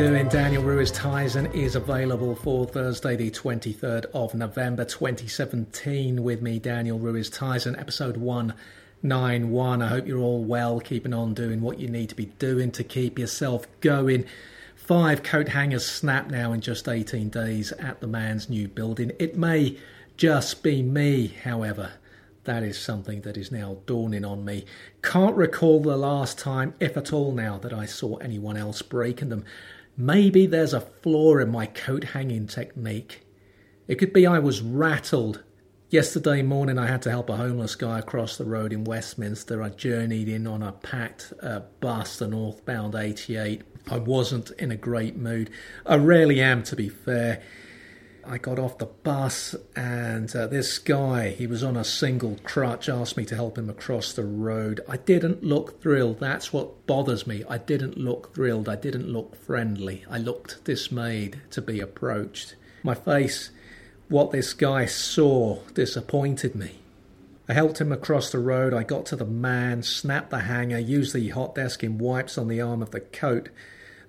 you doing? Daniel Ruiz Tizon is available for Thursday the 23rd of November 2017 with me, Daniel Ruiz Tizon, episode 191. I hope you're all well, keeping on doing what you need to be doing to keep yourself going. 5 coat hangers snapped now in just 18 days at the man's new building. It may just be me, however. That is something that is now dawning on me. Can't recall the last time, if at all now, that I saw anyone else breaking them. Maybe there's a flaw in my coat hanging technique. It could be I was rattled. Yesterday morning I had to help a homeless guy across the road in Westminster. I journeyed in on a packed bus, the northbound 88. I wasn't in a great mood. I rarely am, to be fair. I got off the bus and this guy, he was on a single crutch, asked me to help him across the road. I didn't look thrilled. That's what bothers me. I didn't look thrilled. I didn't look friendly. I looked dismayed to be approached. My face, what this guy saw, disappointed me. I helped him across the road. I got to the man, snapped the hanger, used the hot desking wipes on the arm of the coat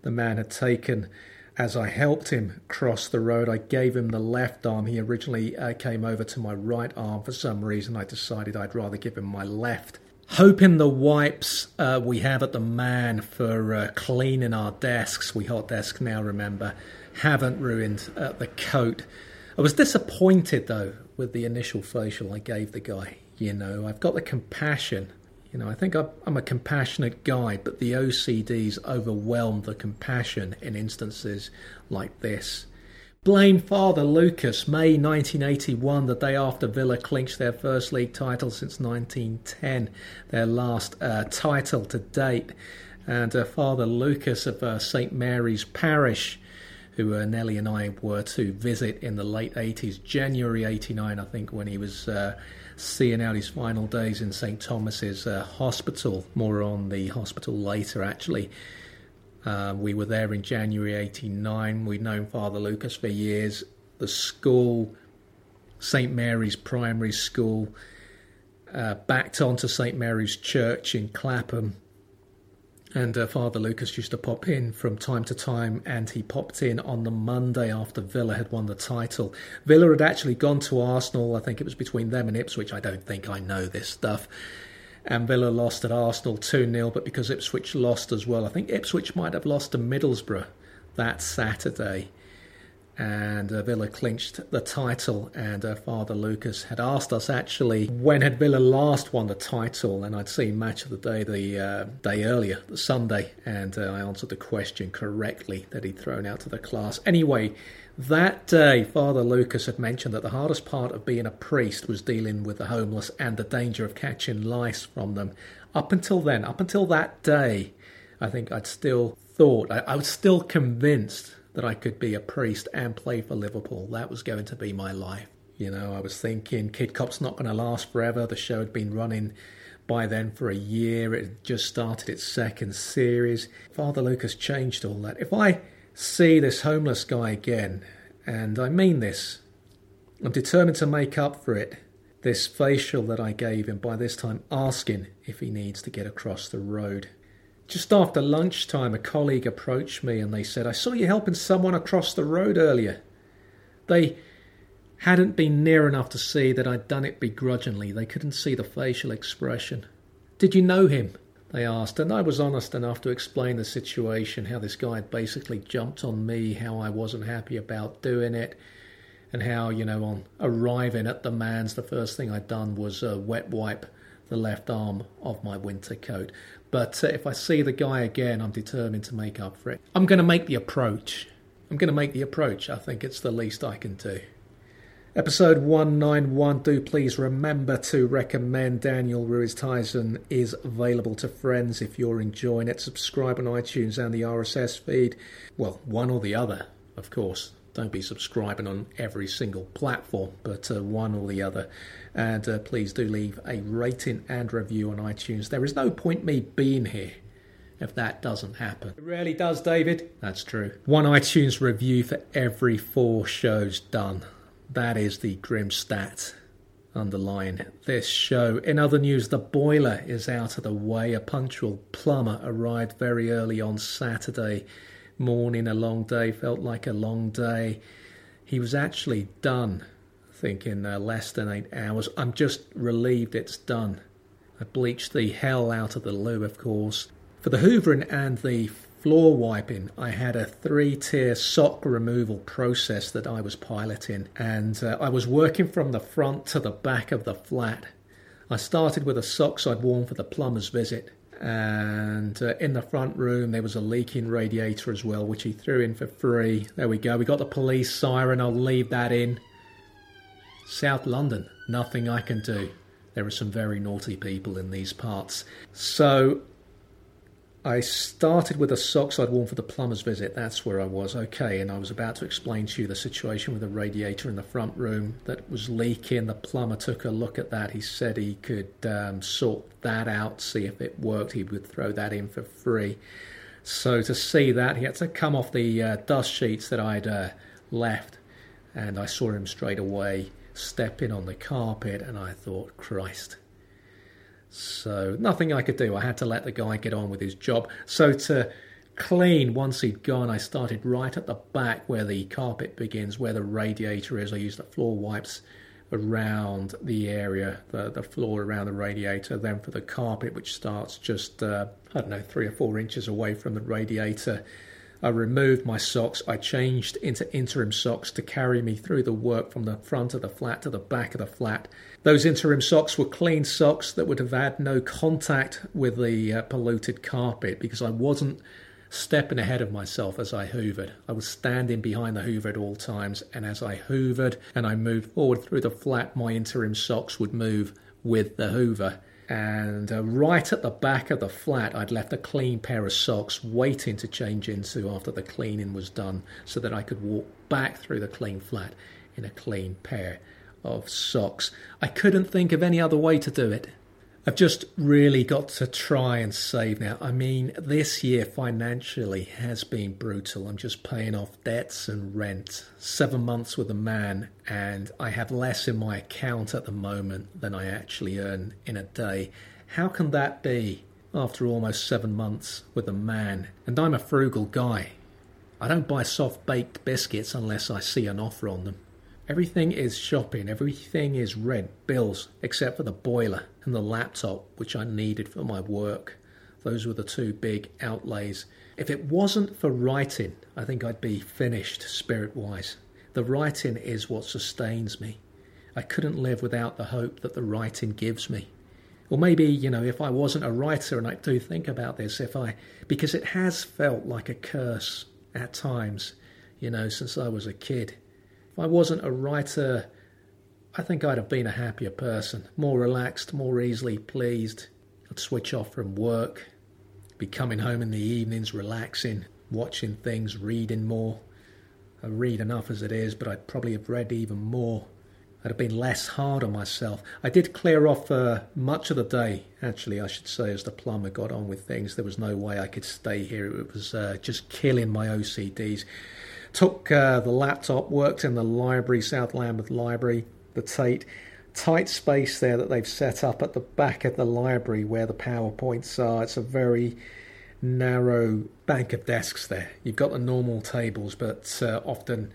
the man had taken. As I helped him cross the road, I gave him the left arm. He originally came over to my right arm. For some reason, I decided I'd rather give him my left. Hoping the wipes we have at the man for cleaning our desks, we hot desk now, remember, haven't ruined the coat. I was disappointed, though, with the initial facial I gave the guy. You know, I've got the compassion. You know, I think I'm a compassionate guy, but the OCDs overwhelm the compassion in instances like this. Blame Father Lucas, May 1981, the day after Villa clinched their first league title since 1910, their last title to date. And Father Lucas of St. Mary's Parish, who Nellie and I were to visit in the late 80s, January 89, I think, when he was seeing out his final days in St. Thomas's Hospital. More on the hospital later, actually. We were there in January 89. We'd known Father Lucas for years. The school, St. Mary's Primary School, backed onto St. Mary's Church in Clapham. And Father Lucas used to pop in from time to time, and he popped in on the Monday after Villa had won the title. Villa had actually gone to Arsenal. I think it was between them and Ipswich. I don't think I know this stuff. And Villa lost at Arsenal 2-0, but because Ipswich lost as well, I think Ipswich might have lost to Middlesbrough that Saturday. And Villa clinched the title, and Father Lucas had asked us, actually, when had Villa last won the title? And I'd seen Match of the Day the day earlier, the Sunday, and I answered the question correctly that he'd thrown out to the class. Anyway, that day, Father Lucas had mentioned that the hardest part of being a priest was dealing with the homeless and the danger of catching lice from them. Up until then, up until that day, I think I'd still thought, I was still convinced that I could be a priest and play for Liverpool. That was going to be my life. You know, I was thinking, Kid Cop's not going to last forever. The show had been running by then for a year. It had just started its second series. Father Lucas changed all that. If I see this homeless guy again, and I mean this, I'm determined to make up for it. This facial that I gave him, by this time asking if he needs to get across the road. Just after lunchtime, a colleague approached me and they said, I saw you helping someone across the road earlier. They hadn't been near enough to see that I'd done it begrudgingly. They couldn't see the facial expression. Did you know him? They asked, and I was honest enough to explain the situation, how this guy had basically jumped on me, how I wasn't happy about doing it, and how, you know, on arriving at the man's, the first thing I'd done was wet wipe the left arm of my winter coat. But if I see the guy again, I'm determined to make up for it. I'm going to make the approach. I think it's the least I can do. Episode 191. Do please remember to recommend Daniel Ruiz Tizon is available to friends if you're enjoying it. Subscribe on iTunes and the RSS feed. Well, one or the other, of course. Don't be subscribing on every single platform, but one or the other. And please do leave a rating and review on iTunes. There is no point me being here if that doesn't happen. It really does, David. That's true. One iTunes review for every 4 shows done. That is the grim stat underlying this show. In other news, the boiler is out of the way. A punctual plumber arrived very early on Saturday morning, a long day, felt like a long day. He was actually done, I think, in less than 8 hours. I'm just relieved it's done. I bleached the hell out of the loo, of course. For the hoovering and the floor wiping, I had a 3-tier sock removal process that I was piloting, and I was working from the front to the back of the flat. I started with the socks I'd worn for the plumber's visit, and in the front room there was a leaking radiator as well, which he threw in for free. There we go, we got the police siren, I'll leave that in. South London, nothing I can do. There are some very naughty people in these parts. So I started with the socks I'd worn for the plumber's visit. That's where I was. Okay, and I was about to explain to you the situation with the radiator in the front room that was leaking. The plumber took a look at that. He said he could sort that out, see if it worked. He would throw that in for free. So to see that, he had to come off the dust sheets that I'd left, and I saw him straight away stepping on the carpet, and I thought, Christ. So nothing I could do. I had to let the guy get on with his job. So to clean, once he'd gone, I started right at the back where the carpet begins, where the radiator is. I used the floor wipes around the area, the floor around the radiator. Then for the carpet, which starts just, 3 or 4 inches away from the radiator, I removed my socks. I changed into interim socks to carry me through the work from the front of the flat to the back of the flat. Those interim socks were clean socks that would have had no contact with the polluted carpet, because I wasn't stepping ahead of myself as I hoovered. I was standing behind the hoover at all times, and as I hoovered and I moved forward through the flat, my interim socks would move with the hoover. And right at the back of the flat, I'd left a clean pair of socks waiting to change into after the cleaning was done, so that I could walk back through the clean flat in a clean pair of socks. I couldn't think of any other way to do it. I've just really got to try and save now. I mean, this year financially has been brutal. I'm just paying off debts and rent. 7 months with a man, and I have less in my account at the moment than I actually earn in a day. How can that be after almost 7 months with a man? And I'm a frugal guy. I don't buy soft-baked biscuits unless I see an offer on them. Everything is shopping, everything is red bills, except for the boiler and the laptop, which I needed for my work. Those were the two big outlays. If it wasn't for writing, I think I'd be finished spirit-wise. The writing is what sustains me. I couldn't live without the hope that the writing gives me. Or maybe, if I wasn't a writer, and I do think about this, because it has felt like a curse at times, since I was a kid. If I wasn't a writer, I think I'd have been a happier person, more relaxed, more easily pleased. I'd switch off from work, be coming home in the evenings, relaxing, watching things, reading more. I read enough as it is, but I'd probably have read even more. I'd have been less hard on myself. I did clear off much of the day, actually, I should say, as the plumber got on with things. There was no way I could stay here. It was just killing my OCDs. Took the laptop, worked in the library, South Lambeth Library, the Tate. Tight space there that they've set up at the back of the library where the PowerPoints are. It's a very narrow bank of desks there. You've got the normal tables, but often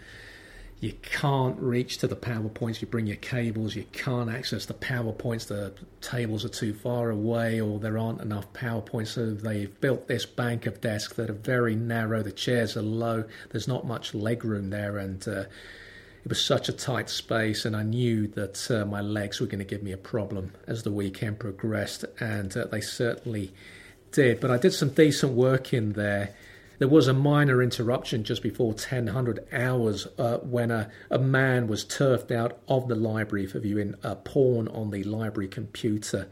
you can't reach to the PowerPoints. You bring your cables, you can't access the PowerPoints. The tables are too far away, or there aren't enough PowerPoints. So they've built this bank of desks that are very narrow. The chairs are low. There's not much leg room there, and it was such a tight space, and I knew that my legs were going to give me a problem as the weekend progressed, and they certainly did. But I did some decent work in there. There was a minor interruption just before 1000 hours when a man was turfed out of the library for viewing porn on the library computer.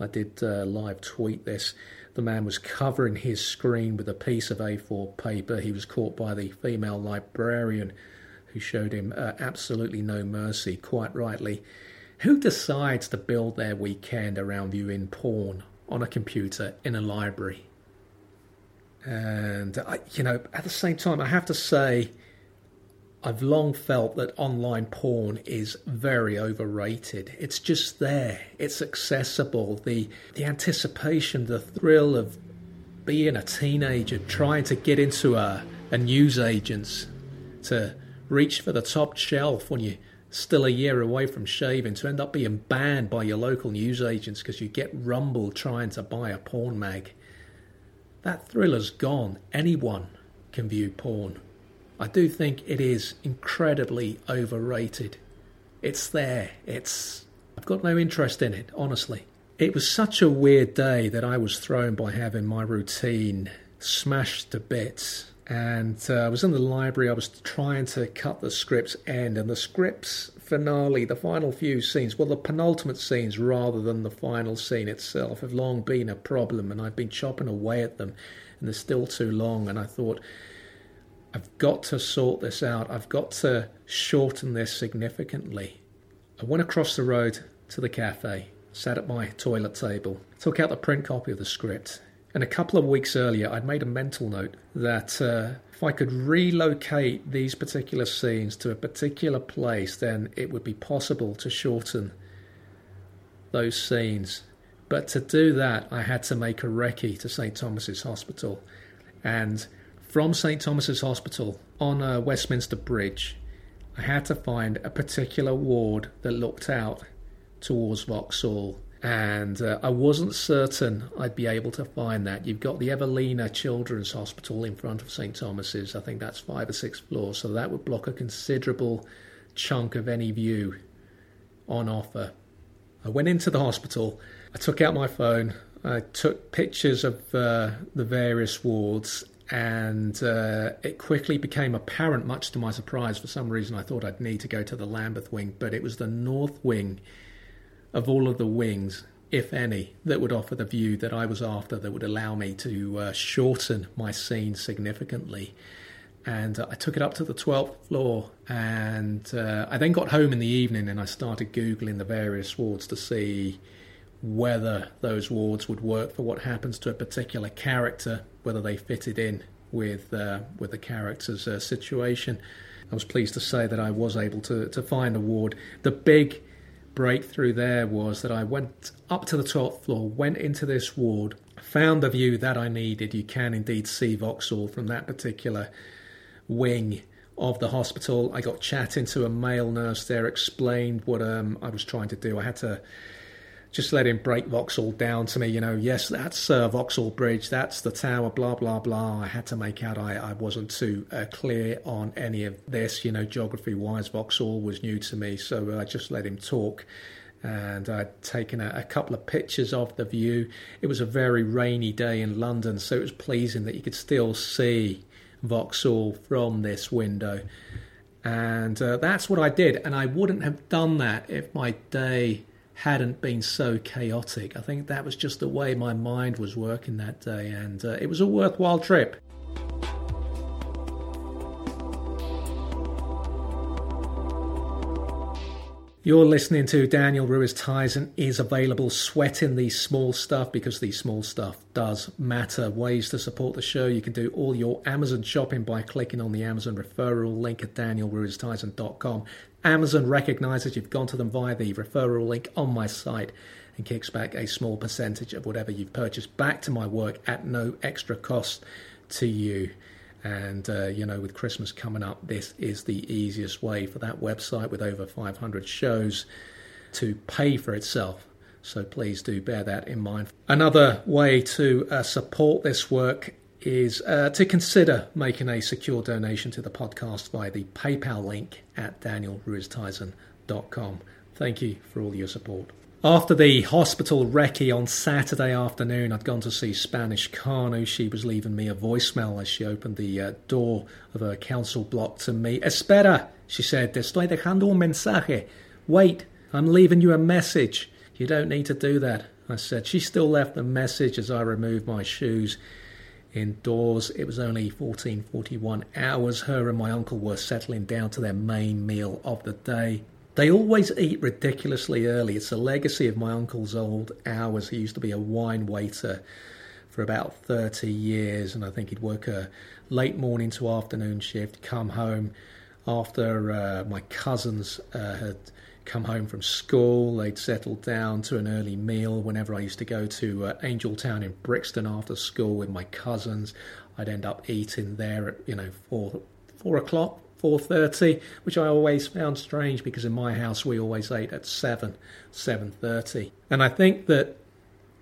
I did live tweet this. The man was covering his screen with a piece of A4 paper. He was caught by the female librarian, who showed him absolutely no mercy, quite rightly. Who decides to build their weekend around viewing porn on a computer in a library? And, at the same time, I have to say, I've long felt that online porn is very overrated. It's just there. It's accessible. The anticipation, the thrill of being a teenager, trying to get into a and newsagents to reach for the top shelf when you're still a year away from shaving, to end up being banned by your local newsagents because you get rumbled trying to buy a porn mag. That thriller's gone. Anyone can view porn. I do think it is incredibly overrated. It's there. I've got no interest in it, honestly. It was such a weird day that I was thrown by having my routine smashed to bits. And I was in the library, I was trying to cut the script's end, and the script's finale, the final few scenes, well, the penultimate scenes rather than the final scene itself, have long been a problem, and I've been chopping away at them, and they're still too long, and I thought, I've got to sort this out, I've got to shorten this significantly. I went across the road to the cafe, sat at my toilet table, took out the print copy of the script. And a couple of weeks earlier, I'd made a mental note that if I could relocate these particular scenes to a particular place, then it would be possible to shorten those scenes. But to do that, I had to make a recce to St. Thomas's Hospital. And from St. Thomas's Hospital on Westminster Bridge, I had to find a particular ward that looked out towards Vauxhall. And I wasn't certain I'd be able to find that. You've got the Evelina Children's Hospital in front of St. Thomas's. I think that's 5 or 6 floors, so that would block a considerable chunk of any view on offer. I went into the hospital, I took out my phone, I took pictures of the various wards, and it quickly became apparent, much to my surprise, for some reason I thought I'd need to go to the Lambeth Wing, but it was the North Wing of all of the wings, if any, that would offer the view that I was after, that would allow me to shorten my scene significantly. And I took it up to the 12th floor, and I then got home in the evening and I started Googling the various wards to see whether those wards would work for what happens to a particular character, whether they fitted in with the character's situation. I was pleased to say that I was able to find a ward. The big breakthrough there was that I went up to the 12th floor, went into this ward, found the view that I needed. You can indeed see Vauxhall from that particular wing of the hospital. I got chatting to a male nurse there, explained what I was trying to do. I had to just let him break Vauxhall down to me, you know, yes, that's Vauxhall Bridge, that's the tower, blah, blah, blah. I had to make out I wasn't too clear on any of this, you know, geography-wise, Vauxhall was new to me, so I just let him talk, and I'd taken a couple of pictures of the view. It was a very rainy day in London, so it was pleasing that you could still see Vauxhall from this window, and that's what I did, and I wouldn't have done that if my day hadn't been so chaotic. I think that was just the way my mind was working that day, and it was a worthwhile trip. You're listening to Daniel Ruiz Tizon is available, Sweating the Small Stuff, because the small stuff does matter. Ways to support the show: you can do all your Amazon shopping by clicking on the Amazon referral link at danielruiztizon.com. Amazon recognises you've gone to them via the referral link on my site and kicks back a small percentage of whatever you've purchased back to my work at no extra cost to you. And, you know, with Christmas coming up, this is the easiest way for that website with over 500 shows to pay for itself. So please do bear that in mind. Another way to support this work is to consider making a secure donation to the podcast via the PayPal link at danielruiztizon.com. Thank you for all your support. After the hospital recce on Saturday afternoon, I'd gone to see Spanish Kanu. She was leaving me a voicemail as she opened the door of her council block to me. Espera, she said, te estoy dejando un mensaje. Wait, I'm leaving you a message. You don't need to do that, I said. She still left the message as I removed my shoes indoors. It was only 14:41 hours. Her and my uncle were settling down to their main meal of the day. They always eat ridiculously early. It's a legacy of my uncle's old hours. He used to be a wine waiter for about 30 years, and I think he'd work a late morning to afternoon shift, come home after my cousins had come home from school. They'd settled down to an early meal. Whenever I used to go to Angel Town in Brixton after school with my cousins, I'd end up eating there at 4 o'clock, 4:30, which I always found strange because in my house we always ate at 7:30. And I think that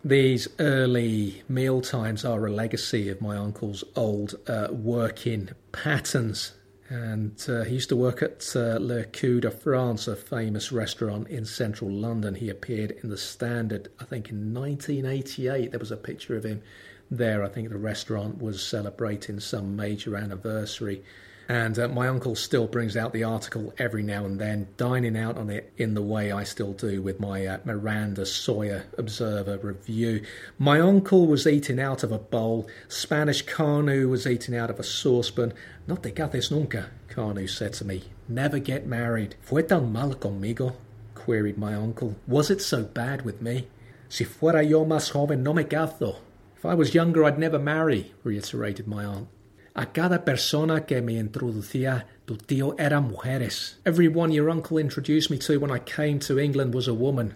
these early meal times are a legacy of my uncle's old working patterns. And he used to work at Le Coup de France, a famous restaurant in central London. He appeared in the Standard, I think, in 1988. There was a picture of him there. I think the restaurant was celebrating some major anniversary. And my uncle still brings out the article every now and then, dining out on it in the way I still do with my Miranda Sawyer Observer review. My uncle was eating out of a bowl. Spanish Kanu was eating out of a saucepan. No te cases nunca, Kanu said to me. Never get married. Fue tan mal conmigo? Queried my uncle. Was it so bad with me? Si fuera yo más joven, no me caso. If I was younger, I'd never marry, reiterated my aunt. A cada persona que me introducía tu tío eran mujeres. Everyone your uncle introduced me to when I came to England was a woman.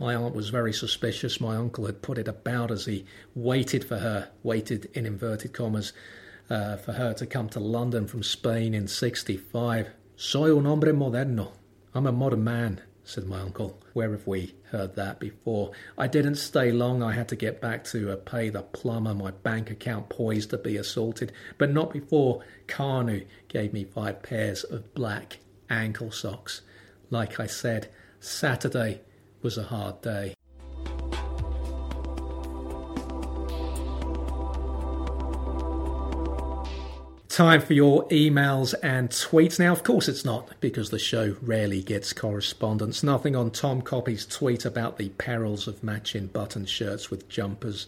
My aunt was very suspicious. My uncle had put it about as he waited for her, waited in inverted commas, for her to come to London from Spain in 65. Soy un hombre moderno. I'm a modern man, said my uncle. Where have we heard that before? I didn't stay long. I had to get back to pay the plumber, my bank account poised to be assaulted, but not before Kanu gave me 5 pairs of black ankle socks. Like I said, Saturday was a hard day. Time for your emails and tweets. Now, of course it's not, because the show rarely gets correspondence. Nothing on Tom Coppy's tweet about the perils of matching button shirts with jumpers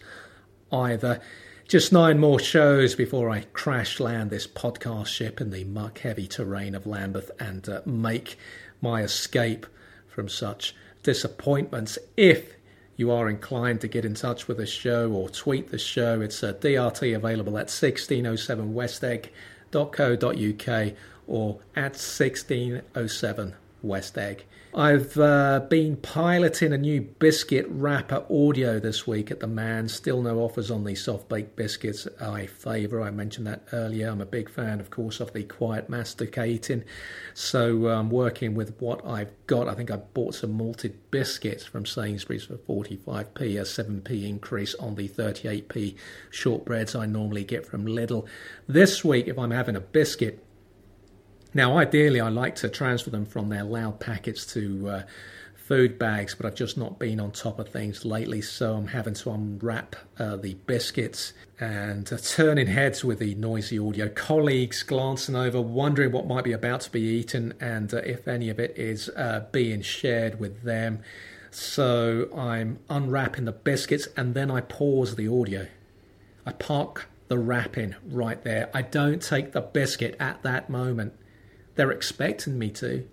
either. Just 9 more shows before I crash land this podcast ship in the muck-heavy terrain of Lambeth and make my escape from such disappointments. If you are inclined to get in touch with the show or tweet the show, it's a DRT available at 1607westegg.co.uk or at 1607westegg. I've been piloting a new biscuit wrapper audio this week at the Man. Still no offers on the soft-baked biscuits I favour. I mentioned that earlier. I'm a big fan, of course, of the quiet masticating. So I'm working with what I've got. I think I bought some malted biscuits from Sainsbury's for 45p, a 7p increase on the 38p shortbreads I normally get from Lidl. This week, if I'm having a biscuit, now, ideally, I like to transfer them from their loud packets to food bags, but I've just not been on top of things lately, so I'm having to unwrap the biscuits and turning heads with the noisy audio. Colleagues glancing over, wondering what might be about to be eaten and if any of it is being shared with them. So I'm unwrapping the biscuits and then I pause the audio. I park the wrapping right there. I don't take the biscuit at that moment. They're expecting me to,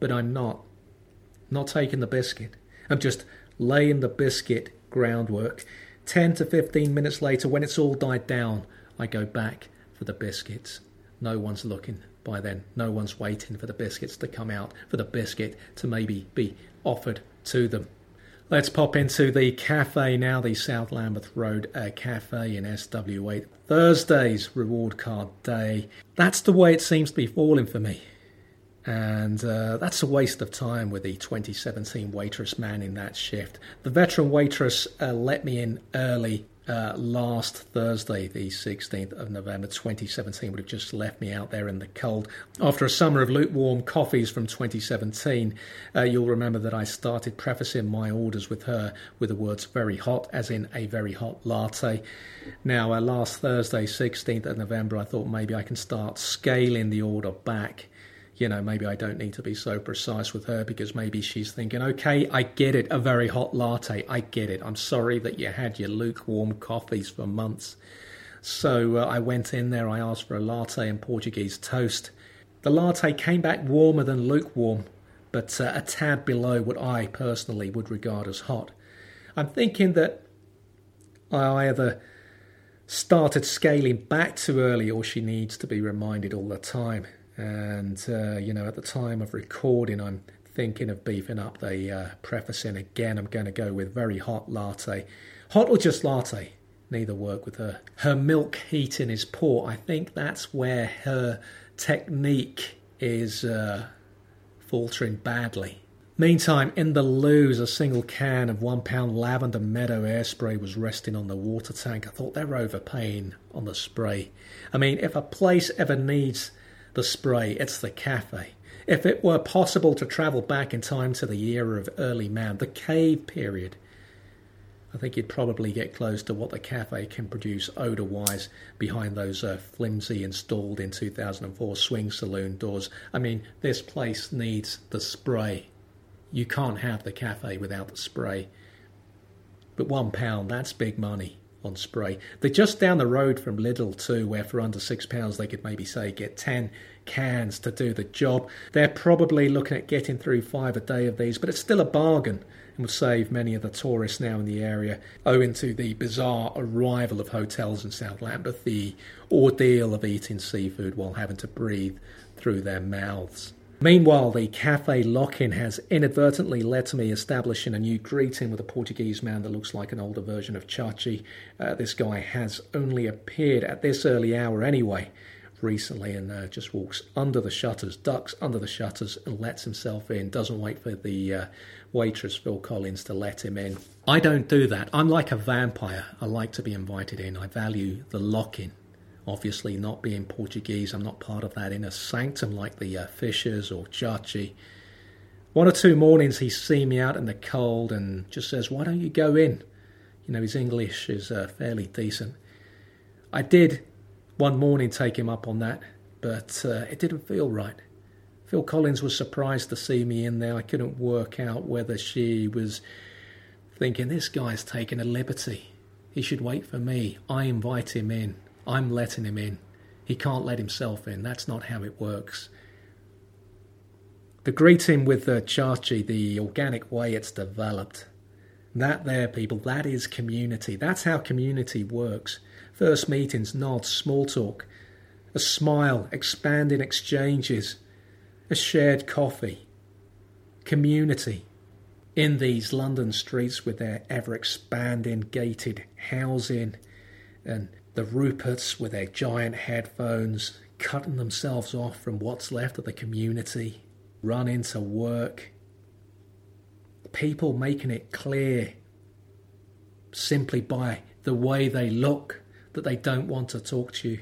but I'm not. Not taking the biscuit. I'm just laying the biscuit groundwork. 10 to 15 minutes later, when it's all died down, I go back for the biscuits. No one's looking by then. No one's waiting for the biscuits to come out, for the biscuit to maybe be offered to them. Let's pop into the cafe now, the South Lambeth Road Cafe in SW8. Thursday's reward card day. That's the way it seems to be falling for me. And that's a waste of time with the 2017 waitress manning that shift. The veteran waitress let me in early last Thursday, the 16th of November 2017, would have just left me out there in the cold. After a summer of lukewarm coffees from 2017, you'll remember that I started prefacing my orders with her with the words very hot, as in a very hot latte. Now, last Thursday, 16th of November, I thought maybe I can start scaling the order back. Maybe I don't need to be so precise with her because maybe she's thinking, okay, I get it, a very hot latte, I get it. I'm sorry that you had your lukewarm coffees for months. So I went in there, I asked for a latte and Portuguese toast. The latte came back warmer than lukewarm, but a tad below what I personally would regard as hot. I'm thinking that I either started scaling back too early or she needs to be reminded all the time. And, at the time of recording, I'm thinking of beefing up the prefacing again. I'm going to go with very hot latte. Hot or just latte? neither work with her. Her milk heating is poor. I think that's where her technique is faltering badly. Meantime, in the loos, a single can of £1 lavender meadow hairspray was resting on the water tank. I thought they were overpaying on the spray. I mean, if a place ever needs the spray, it's the cafe. If it were possible to travel back in time to the era of early man, the cave period, I think you'd probably get close to what the cafe can produce odour-wise behind those flimsy installed in 2004 swing saloon doors. I mean, this place needs the spray. You can't have the cafe without the spray. But £1, that's big money on spray. They're just down the road from Lidl too, where for under £6 they could maybe say get 10 cans to do the job. They're probably looking at getting through 5 a day of these, but it's still a bargain and will save many of the tourists now in the area owing to the bizarre arrival of hotels in South Lambeth, the ordeal of eating seafood while having to breathe through their mouths. Meanwhile, the cafe lock-in has inadvertently led to me establishing a new greeting with a Portuguese man that looks like an older version of Chachi. This guy has only appeared at this early hour anyway recently and just walks under the shutters, ducks under the shutters and lets himself in, doesn't wait for the waitress Phil Collins to let him in. I don't do that. I'm like a vampire. I like to be invited in. I value the lock-in. Obviously, not being Portuguese, I'm not part of that inner sanctum like the Fishers or Chachi. One or two mornings he's seen me out in the cold and just says, "Why don't you go in?" You know, his English is fairly decent. I did one morning take him up on that, but it didn't feel right. Phil Collins was surprised to see me in there. I couldn't work out whether she was thinking, this guy's taking a liberty. He should wait for me. I invite him in. I'm letting him in. He can't let himself in. That's not how it works. The greeting with Chachi, the organic way it's developed. That there, people, that is community. That's how community works. First meetings, nods, small talk, a smile, expanding exchanges, a shared coffee. Community. In these London streets with their ever-expanding gated housing and the Ruperts with their giant headphones, cutting themselves off from what's left of the community, running to work. People making it clear, simply by the way they look, that they don't want to talk to you.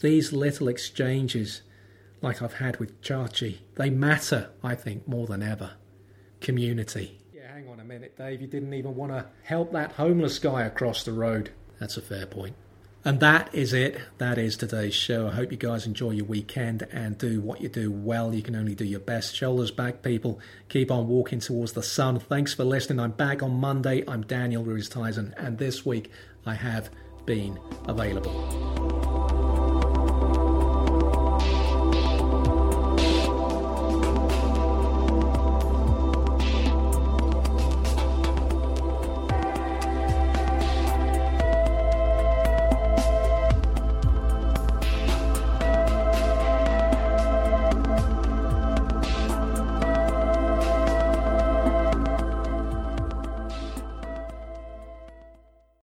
These little exchanges, like I've had with Chachi, they matter, I think, more than ever. Community. Yeah, hang on a minute, Dave. You didn't even want to help that homeless guy across the road. That's a fair point. And that is it. That is today's show. I hope you guys enjoy your weekend and do what you do well. You can only do your best. Shoulders back, people. Keep on walking towards the sun. Thanks for listening. I'm back on Monday. I'm Daniel Ruiz Tizon, and this week I have been available.